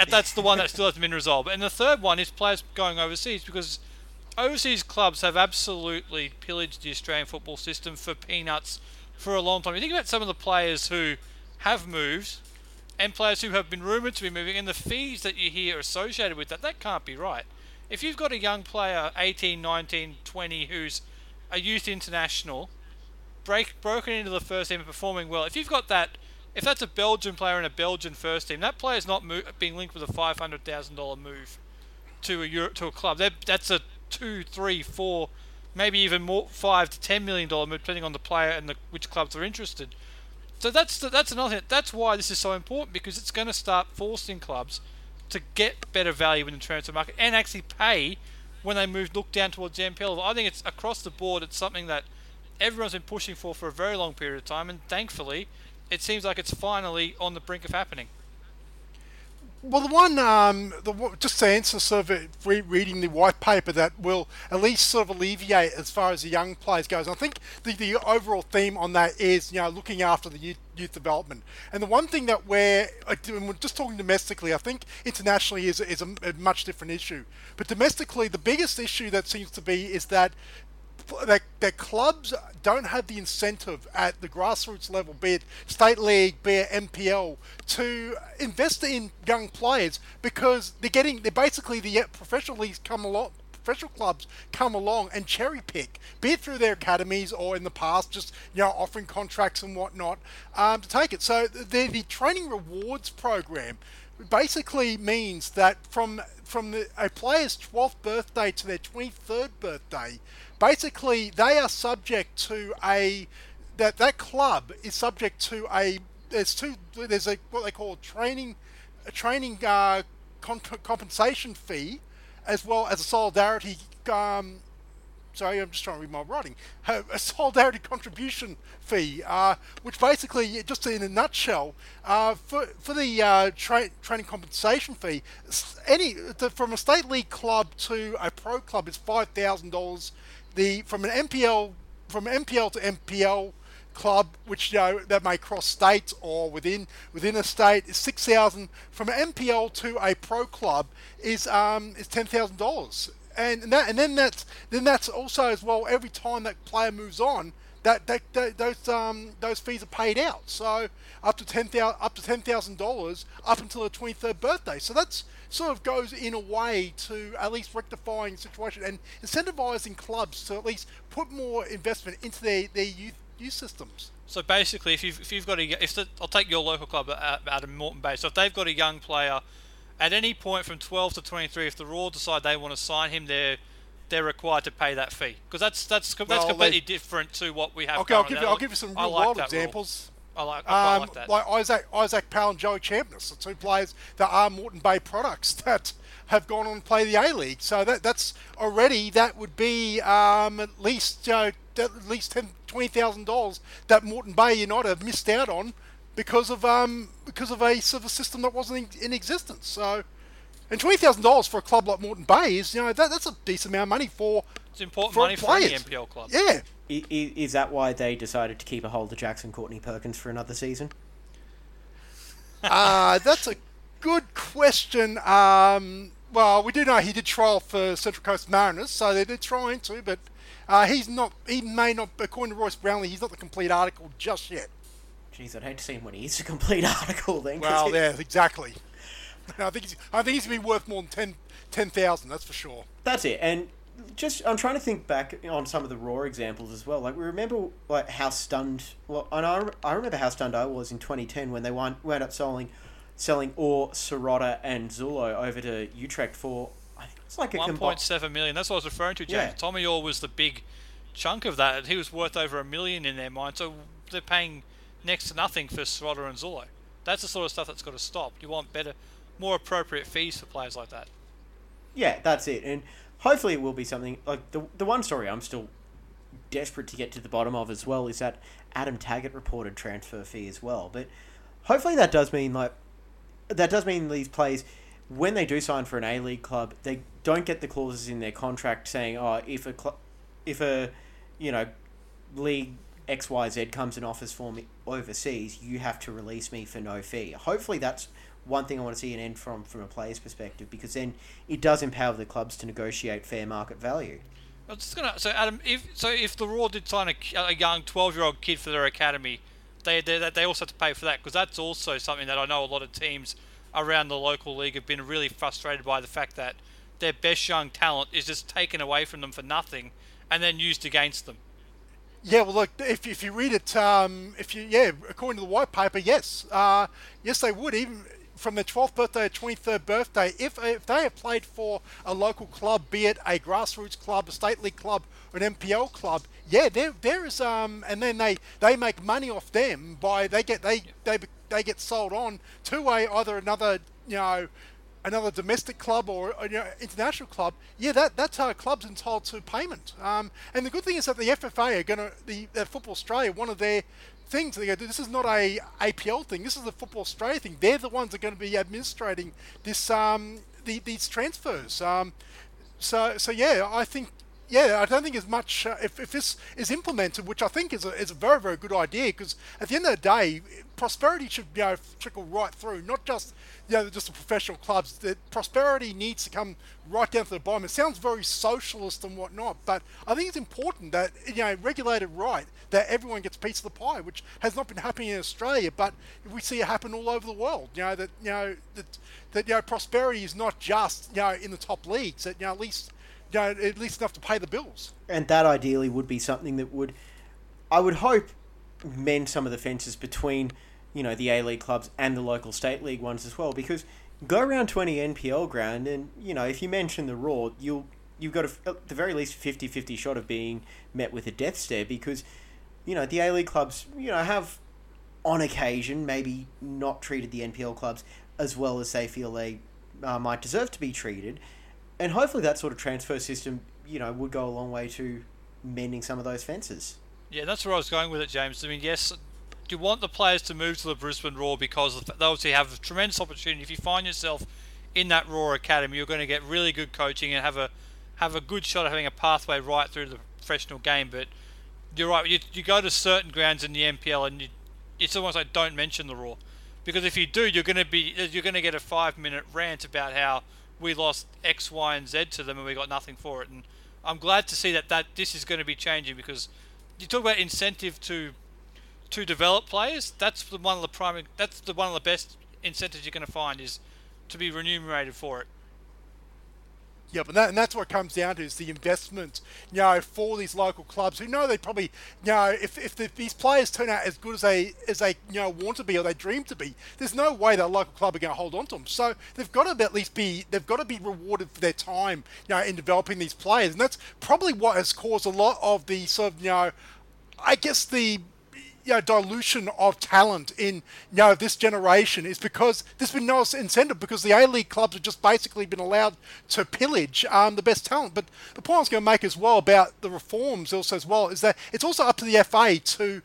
That's the one that still hasn't been resolved. And the third one is players going overseas, because overseas clubs have absolutely pillaged the Australian football system for peanuts for a long time. You think about some of the players who have moved and players who have been rumoured to be moving, and the fees that you hear associated with that can't be right. If you've got a young player, 18, 19, 20, who's a youth international, broken into the first team and performing well, if you've got that, if that's a Belgian player in a Belgian first team, that player's not being linked with a $500,000 move to a club. That's a 2, 3, 4, maybe even more, $5 to $10 million move, depending on the player and which clubs are interested. So that's another thing. That's why this is so important, because it's going to start forcing clubs to get better value in the transfer market and actually pay when they look down towards the NPL. I think it's across the board. It's something that everyone's been pushing for a very long period of time, and thankfully, it seems like it's finally on the brink of happening. Well, just to answer sort of reading the white paper, that will at least sort of alleviate as far as the young players goes. I think the overall theme on that is, looking after the youth development. And the one thing that we're just talking domestically, I think internationally is a much different issue. But domestically, the biggest issue that seems to be is that clubs don't have the incentive at the grassroots level, be it State League, be it NPL, to invest in young players, because they're basically the professional leagues come along. Professional clubs come along and cherry pick, be it through their academies or in the past, just offering contracts and whatnot to take it. So the training rewards program basically means that from a player's 12th birthday to their 23rd birthday, basically they are subject to that club is subject to what they call a training compensation fee, as well as a solidarity, I'm just trying to read my writing, a solidarity contribution fee, which basically, just in a nutshell, for the training compensation fee, from a state league club to a pro club is $5,000. From NPL to NPL club, which that may cross states or within a state, is $6,000. From an NPL to a pro club is $10,000. And then that's also as well. Every time that player moves on, those fees are paid out. So up to $10,000 up until the 23rd birthday. So that's sort of goes in a way to at least rectifying the situation and incentivizing clubs to at least put more investment into their youth systems. So basically, if I'll take your local club out of Moreton Bay. So if they've got a young player at any point from 12 to 23, if the Roar decide they want to sign him, they're required to pay that fee, because that's completely different to what we have. Okay, I'll give you some real world examples. I like that. Like Isaac Powell and Joey Champness, the two players that are Moreton Bay products that have gone on and play the A-League. So that would be at least $20,000 that Moreton Bay United have missed out on because of a sort of system that wasn't in existence. So, and $20,000 for a club like Moreton Bay is, that's a decent amount of money for it's important for money players. For any NPL club. Yeah. Is that why they decided to keep a hold of Jackson Courtney Perkins for another season? That's a good question. Well, we do know he did trial for Central Coast Mariners, so they're trying to, but he's not. He may not, according to Royce Brownlee, he's not the complete article just yet. Jeez, I'd hate to see him when he is a complete article then. Well, yeah, exactly. No, I think he's going to be worth more than 10,000, that's for sure. That's it, and just I'm trying to think back on some of the Roar examples as well. Like, we remember I remember how stunned I was in 2010 when they wound up selling Orr, Serrata and Zullo over to Utrecht for, I think it's like a 1.7 million. That's what I was referring to, James. Yeah. Tommy Orr was the big chunk of that. He was worth over $1 million in their mind, so they're paying next to nothing for Serrata and Zullo. That's the sort of stuff that's got to stop. You want better, more appropriate fees for players like that. Yeah, that's it. And hopefully it will be something like the one story I'm still desperate to get to the bottom of as well is that Adam Taggart reported transfer fee as well. But hopefully that does mean these players, when they do sign for an A-League club, they don't get the clauses in their contract saying, oh, if a league XYZ comes in offers for me overseas, you have to release me for no fee. Hopefully that's one thing I want to see an end from a player's perspective, because then it does empower the clubs to negotiate fair market value. I was just gonna, so Adam, if the Roar did sign a young 12-year-old kid for their academy, they also have to pay for that, because that's also something that I know a lot of teams around the local league have been really frustrated by, the fact that their best young talent is just taken away from them for nothing and then used against them. Yeah, well, look, if you read it, according to the white paper, yes, they would, even from their 12th birthday to 23rd birthday, if they have played for a local club, be it a grassroots club, a state league club, or an NPL club, yeah, there is and then they make money off them by they get sold on to either another domestic club or international club. Yeah, that's how a club's entitled to payment. And the good thing is that the FFA are going to Football Australia, one of their things they go, this is not a APL thing, this is the Football Australia thing. They're the ones that are going to be administrating this these transfers. I don't think as much if this is implemented, which I think is a very, very good idea, because at the end of the day, prosperity should trickle right through, not just just the professional clubs. The prosperity needs to come right down to the bottom. It sounds very socialist and whatnot, but I think it's important that regulated right, that everyone gets a piece of the pie, which has not been happening in Australia, but we see it happen all over the world. That prosperity is not just in the top leagues. That at least enough to pay the bills. And that ideally would be something that would, I would hope, mend some of the fences between, the A-League clubs and the local state league ones as well, because go around to any NPL ground and, if you mention the Roar, you've got at the very least 50-50 shot of being met with a death stare, because, the A-League clubs, have on occasion maybe not treated the NPL clubs as well as they feel they might deserve to be treated. And hopefully that sort of transfer system, would go a long way to mending some of those fences. Yeah, that's where I was going with it, James. I mean, yes, you want the players to move to the Brisbane Roar because they obviously have a tremendous opportunity. If you find yourself in that Roar Academy, you're going to get really good coaching and have a good shot at having a pathway right through the professional game. But you're right, you go to certain grounds in the NPL and it's almost like, don't mention the Roar. Because if you do, you're going to get a 5-minute rant about how we lost X, Y, and Z to them and we got nothing for it. And I'm glad to see that this is going to be changing, because you talk about incentive to develop players. That's the one of the best incentives you're going to find, is to be remunerated for it. Yeah, but that's what it comes down to, is the investment, for these local clubs who know they probably, if these players turn out as good as they want to be or they dream to be, there's no way that local club are going to hold on to them. So they've got to at least be rewarded for their time, in developing these players, and that's probably what has caused a lot of the sort of, dilution of talent in this generation, is because there's been no incentive, because the A-League clubs have just basically been allowed to pillage the best talent. But the point I was going to make as well about the reforms also as well is that it's also up to the FA to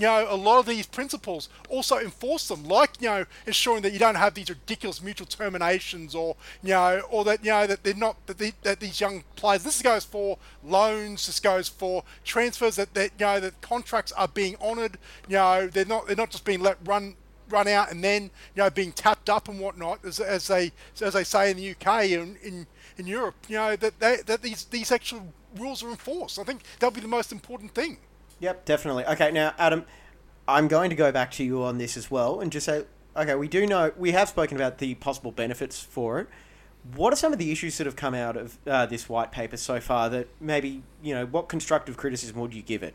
a lot of these principles, also enforce them, like ensuring that you don't have these ridiculous mutual terminations, or or that that they're not that these young players. This goes for loans. This goes for transfers. That that contracts are being honoured. They're not just being let run out and then being tapped up and whatnot, as they say in the UK and in Europe. That these actual rules are enforced. I think that'll be the most important thing. Yep, definitely. Okay, now, Adam, I'm going to go back to you on this as well and just say, okay, we do know, we have spoken about the possible benefits for it. What are some of the issues that have come out of this white paper so far that maybe, what constructive criticism would you give it?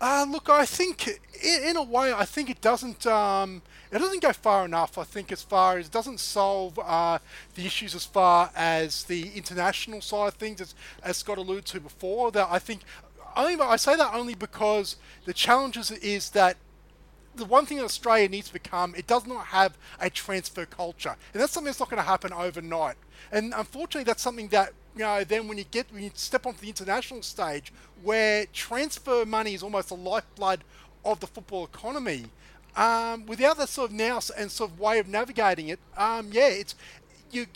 Look, I think, in a way, I think it doesn't go far enough. I think as far as it doesn't solve the issues as far as the international side of things, as Scott alluded to before, that I say that only because the challenges is that the one thing that Australia needs to become, it does not have a transfer culture. And that's something that's not going to happen overnight. And unfortunately, that's something that, then when you step onto the international stage, where transfer money is almost the lifeblood of the football economy, without that sort of now and sort of way of navigating it, you're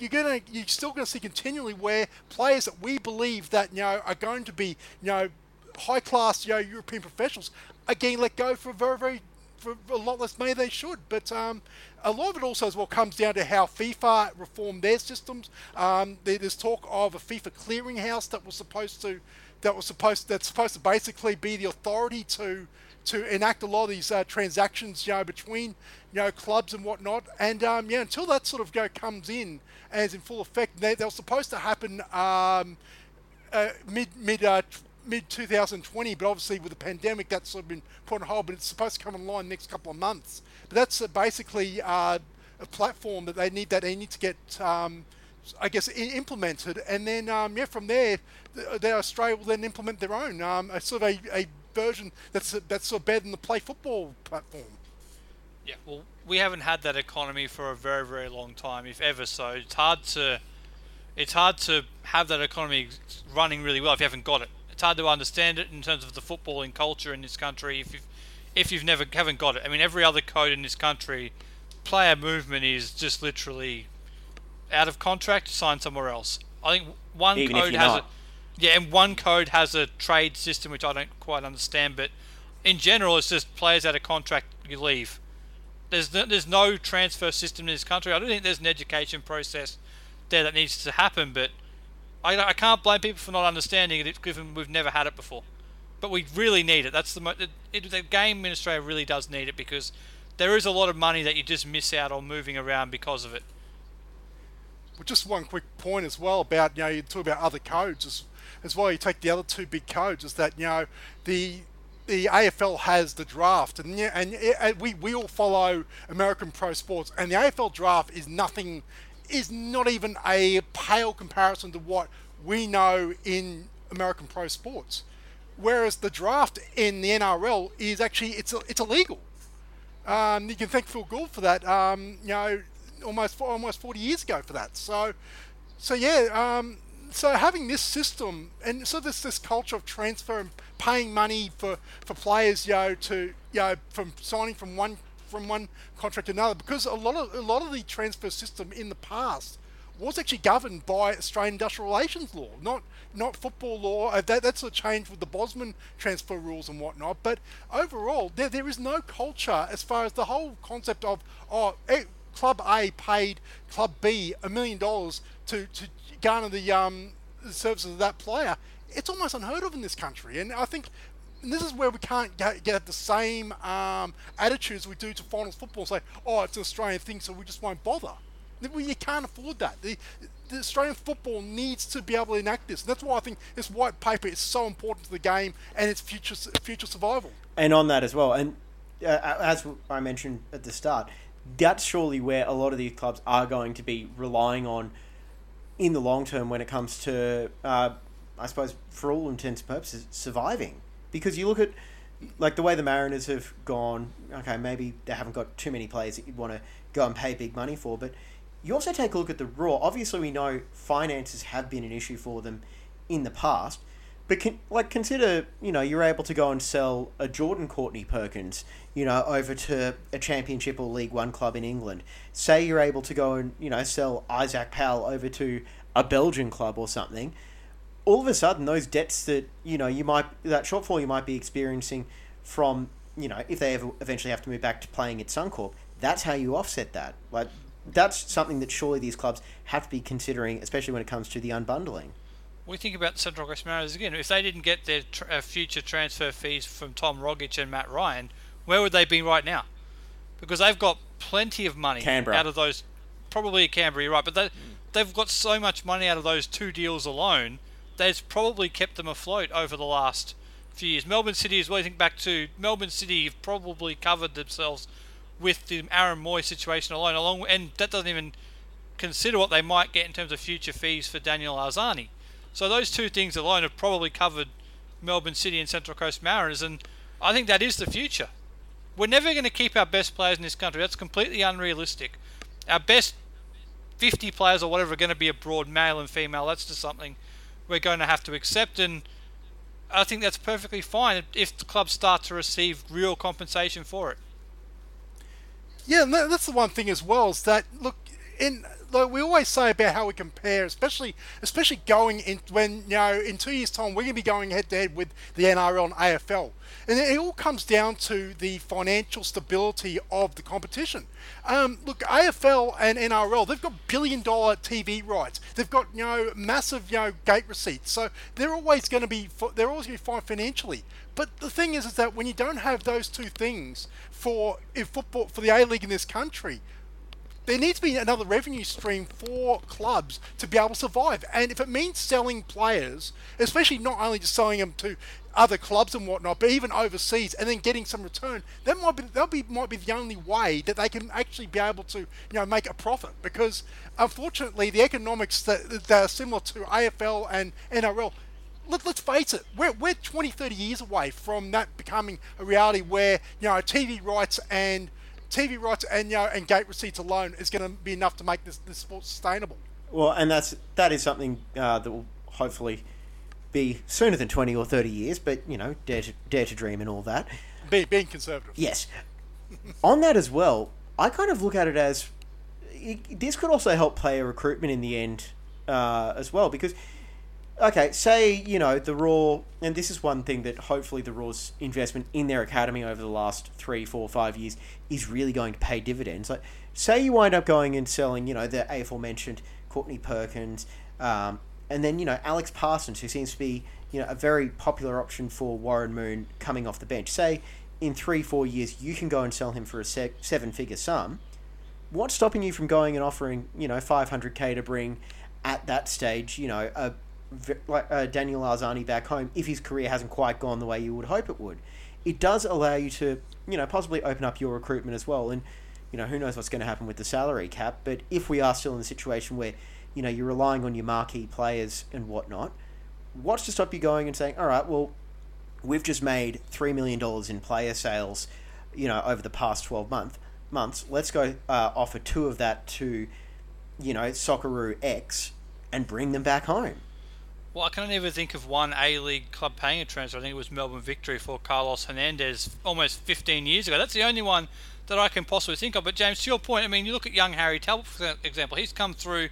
still going to see continually where players that we believe that, are going to be, high-class, European professionals are getting let go for for a lot less money they should. But a lot of it also as well comes down to how FIFA reformed their systems. There's talk of a FIFA clearinghouse that's supposed to basically be the authority to enact a lot of these transactions, between clubs and whatnot. And until that sort of comes in and is in full effect, they were supposed to happen mid-2020, but obviously with the pandemic, that's sort of been put on hold, but it's supposed to come online in the next couple of months. But that's basically a platform that they need to get, implemented. And then, from there, Australia will then implement their own, a version that's sort of better than the Play Football platform. Yeah, well, we haven't had that economy for a very, very long time, if ever so. It's hard to have that economy running really well if you haven't got it. It's hard to understand it in terms of the footballing culture in this country if you've never haven't got it. I mean, every other code in this country, player movement is just literally out of contract, sign somewhere else. I think one code has a trade system which I don't quite understand, but in general, it's just players out of contract, you leave. There's no transfer system in this country. I don't think there's an education process there that needs to happen, but I can't blame people for not understanding it, given we've never had it before. But we really need it. That's the game in Australia really does need it, because there is a lot of money that you just miss out on moving around because of it. Well, just one quick point as well about, you talk about other codes as well. You take the other two big codes, is that, the AFL has the draft, and we all follow American pro sports, and the AFL draft is not even a pale comparison to what we know in American pro sports. Whereas the draft in the NRL is actually, it's illegal. You can thank Phil Gould for that, almost 40 years ago for that. So having this system, and so this culture of transfer and paying money for players, from signing from one contract to another, because a lot of the transfer system in the past was actually governed by Australian industrial relations law, not football law. That's a change with the Bosman transfer rules and whatnot. But overall, there is no culture as far as the whole concept of Club A paid Club B $1 million to garner the services of that player. It's almost unheard of in this country, and I think this is where we can't get the same attitudes we do to finals football. Say, oh, it's an Australian thing, so we just won't bother. You can't afford that. The Australian football needs to be able to enact this. And that's why I think this white paper is so important to the game and its future survival. And on that as well, and as I mentioned at the start, that's surely where a lot of these clubs are going to be relying on in the long term when it comes to, I suppose, for all intents and purposes, surviving. Because you look at like the way the Mariners have gone, okay, maybe they haven't got too many players that you'd want to go and pay big money for, but you also take a look at the Roar. Obviously, we know finances have been an issue for them in the past, but consider, you know, you're able to go and sell a Jackson Courtney Perkins, you know, over to a Championship or League One club in England. Say you're able to go and, you know, sell Isaac Powell over to a Belgian club or something. All of a sudden, those debts that, you know, that shortfall you might be experiencing from, you know, if they ever eventually have to move back to playing at Suncorp, that's how you offset that. Like, that's something that surely these clubs have to be considering, especially when it comes to the unbundling. We think about Central Coast Mariners again. If they didn't get their future transfer fees from Tom Rogic and Matt Ryan, where would they be right now? Because they've got plenty of money out of those. Probably Canberra, you're right. But they've got so much money out of those two deals alone. That's probably kept them afloat over the last few years. Melbourne City is what I think back to. Melbourne City have probably covered themselves with the Aaron Moy situation alone, and that doesn't even consider what they might get in terms of future fees for Daniel Arzani. So those two things alone have probably covered Melbourne City and Central Coast Mariners, and I think that is the future. We're never going to keep our best players in this country. That's completely unrealistic. Our best 50 players or whatever are going to be abroad, male and female. That's just something we're going to have to accept, and I think that's perfectly fine if the clubs start to receive real compensation for it. Yeah, and that's the one thing as well, is that, look, like we always say about how we compare, especially going in when, you know, in 2 years' time, we're going to be going head-to-head with the NRL and AFL. And it all comes down to the financial stability of the competition. Look, AFL and NRL, they've got billion-dollar TV rights. They've got, you know, massive, you know, gate receipts. So they're always going to be fine financially. But the thing is that when you don't have those two things for the A-League in this country, there needs to be another revenue stream for clubs to be able to survive. And if it means selling players, especially not only just selling them to other clubs and whatnot, but even overseas, and then getting some return, that might be the only way that they can actually be able to, you know, make a profit. Because unfortunately, the economics that are similar to AFL and NRL, let's face it, we're 20, 30 years away from that becoming a reality where, you know, TV rights and, you know, and gate receipts alone is going to be enough to make this sport sustainable. Well, and that is something that will hopefully be sooner than 20 or 30 years, but, you know, dare to dream and all that. Being conservative. Yes. On that as well, I kind of look at it as this could also help player recruitment in the end as well, because, okay, say, you know, the Roar, and this is one thing that hopefully the Roar's investment in their academy over the last 3, 4, 5 years is really going to pay dividends. Like, say you wind up going and selling, you know, the aforementioned Courtney Perkins, and then, you know, Alex Parsons, who seems to be, you know, a very popular option for Warren Moon coming off the bench. Say in 3, 4 years you can go and sell him for a seven-figure sum. What's stopping you from going and offering, you know, $500K to bring at that stage, you know, like Daniel Arzani back home if his career hasn't quite gone the way you would hope it would? It does allow you to, you know, possibly open up your recruitment as well, and, you know, who knows what's going to happen with the salary cap, but if we are still in the situation where, you know, you're relying on your marquee players and whatnot, what's to stop you going and saying, all right, well, we've just made $3 million in player sales, you know, over the past 12 months, let's go offer 2 of that to, you know, Socceroo X and bring them back home. Well, I can't even think of one A-League club paying a transfer. I think it was Melbourne Victory for Carlos Hernandez almost 15 years ago. That's the only one that I can possibly think of. But, James, to your point, I mean, you look at young Harry Talbot, for example. He's come through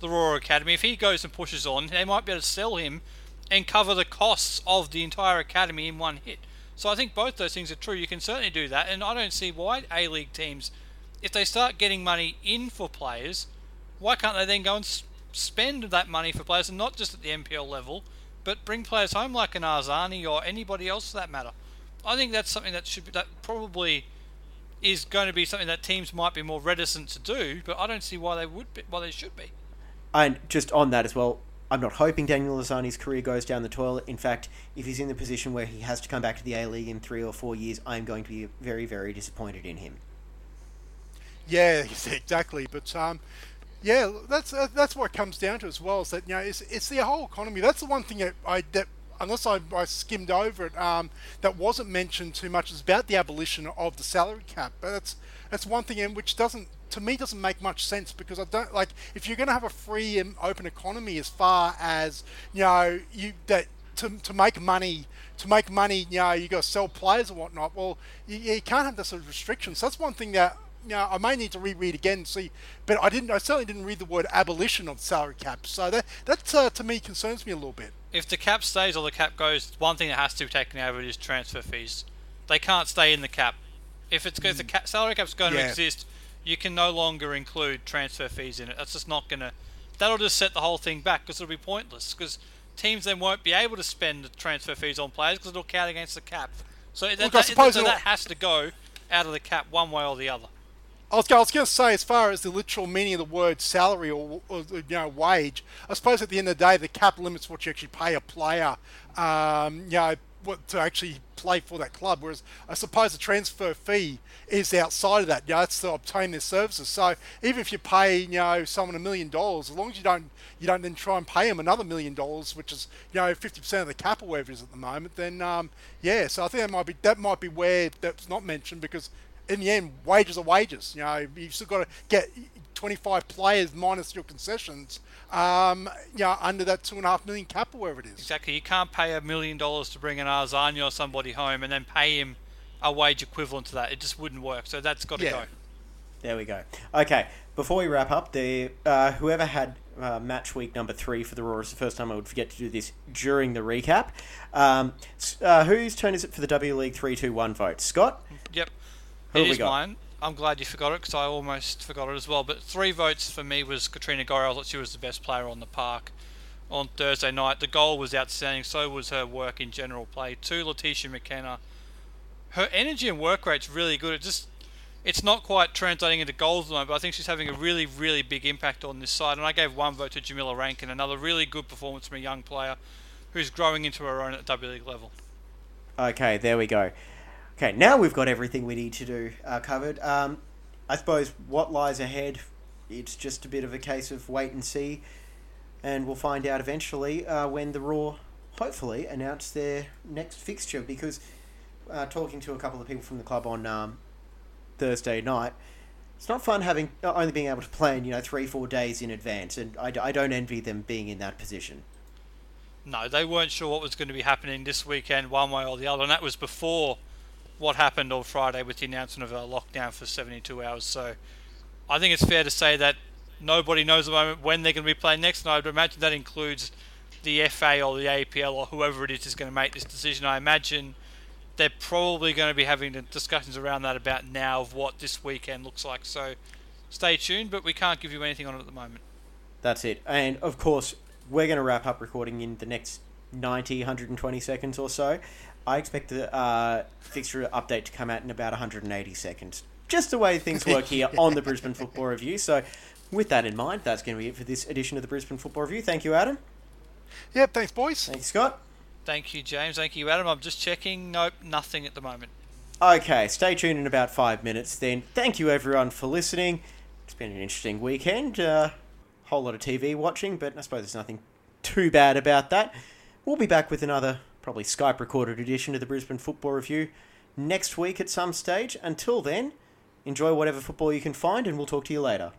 the Roar Academy. If he goes and pushes on, they might be able to sell him and cover the costs of the entire academy in one hit. So I think both those things are true. You can certainly do that. And I don't see why A-League teams if they start getting money in for players, why can't they then go and spend that money for players, and not just at the NPL level, but bring players home like an Arzani or anybody else for that matter? I think that's something that should be, that probably is going to be something that teams might be more reticent to do, but I don't see why they would be, why they should be. And just on that as well, I'm not hoping Daniel Arzani's career goes down the toilet. In fact, if he's in the position where he has to come back to the A-League in 3 or 4 years, I'm going to be very, very disappointed in him. Yeah, exactly. But yeah, that's what it comes down to as well. Is that, you know, it's the whole economy. That's the one thing that I skimmed over it, that wasn't mentioned too much, is about the abolition of the salary cap. But that's one thing in which doesn't make much sense, because I don't like, if you're going to have a free and open economy, as far as, you know, to make money, you know, you got to sell players and whatnot. Well, you can't have that sort of restrictions. So that's one thing that, you know, I may need to reread again and see, but I certainly didn't read the word abolition of salary cap. So that to me concerns me a little bit. If the cap stays or the cap goes, one thing that has to be taken over is transfer fees. They can't stay in the cap. If the salary cap's going to exist, you can no longer include transfer fees in it. That's just not going to... That'll just set the whole thing back, because it'll be pointless, because teams then won't be able to spend the transfer fees on players because it'll count against the cap. So that has to go out of the cap one way or the other. I was going to say, as far as the literal meaning of the word salary or you know, wage, I suppose at the end of the day, the cap limits what you actually pay a player, you know, to actually play for that club. Whereas I suppose the transfer fee is outside of that. You know, that's to obtain their services. So even if you pay, you know, someone $1 million, as long as you don't then try and pay them another $1 million, which is, you know, 50% of the cap or whatever it is at the moment, then So I think that might be where that's not mentioned, because in the end, wages are wages. You know, you've still got to get 25 players minus your concessions, you know, under that $2.5 million cap or wherever it is. Exactly. You can't pay $1 million to bring an Arzani or somebody home and then pay him a wage equivalent to that. It just wouldn't work. So that's got to go. There we go. Okay. Before we wrap up, whoever had match week number 3 for the Roar, is the first time I would forget to do this during the recap. Whose turn is it for the W League 3-2-1 vote? Scott? Yep. It is mine. I'm glad you forgot it, because I almost forgot it as well. But 3 votes for me was Katrina Gorry. I thought she was the best player on the park on Thursday night. The goal was outstanding. So was her work in general play. 2, Leticia McKenna. Her energy and work rate's really good. It's not quite translating into goals at the moment, but I think she's having a really, really big impact on this side. And I gave 1 vote to Jamila Rankin. Another really good performance from a young player who's growing into her own at W League level. Okay, there we go. Okay, now we've got everything we need to do covered. I suppose what lies ahead, it's just a bit of a case of wait and see, and we'll find out eventually when the Roar hopefully announce their next fixture, because talking to a couple of people from the club on Thursday night, it's not fun having only being able to plan, you know, 3-4 days in advance, and I don't envy them being in that position. No, they weren't sure what was going to be happening this weekend one way or the other, and that was before what happened on Friday with the announcement of a lockdown for 72 hours. So I think it's fair to say that nobody knows at the moment when they're going to be playing next, and I would imagine that includes the FA or the APL or whoever it is going to make this decision. I imagine they're probably going to be having discussions around that about now of what this weekend looks like. So stay tuned, but we can't give you anything on it at the moment. That's it. And of course, we're going to wrap up recording in the next 90, 120 seconds or so. I expect the fixture update to come out in about 180 seconds. Just the way things work here on the Brisbane Football Review. So with that in mind, that's going to be it for this edition of the Brisbane Football Review. Thank you, Adam. Yep, thanks, boys. Thank you, Scott. Thank you, James. Thank you, Adam. I'm just checking. Nope, nothing at the moment. Okay, stay tuned in about 5 minutes then. Thank you, everyone, for listening. It's been an interesting weekend. Whole lot of TV watching, but I suppose there's nothing too bad about that. We'll be back with another... probably Skype-recorded edition of the Brisbane Football Review next week at some stage. Until then, enjoy whatever football you can find, and we'll talk to you later.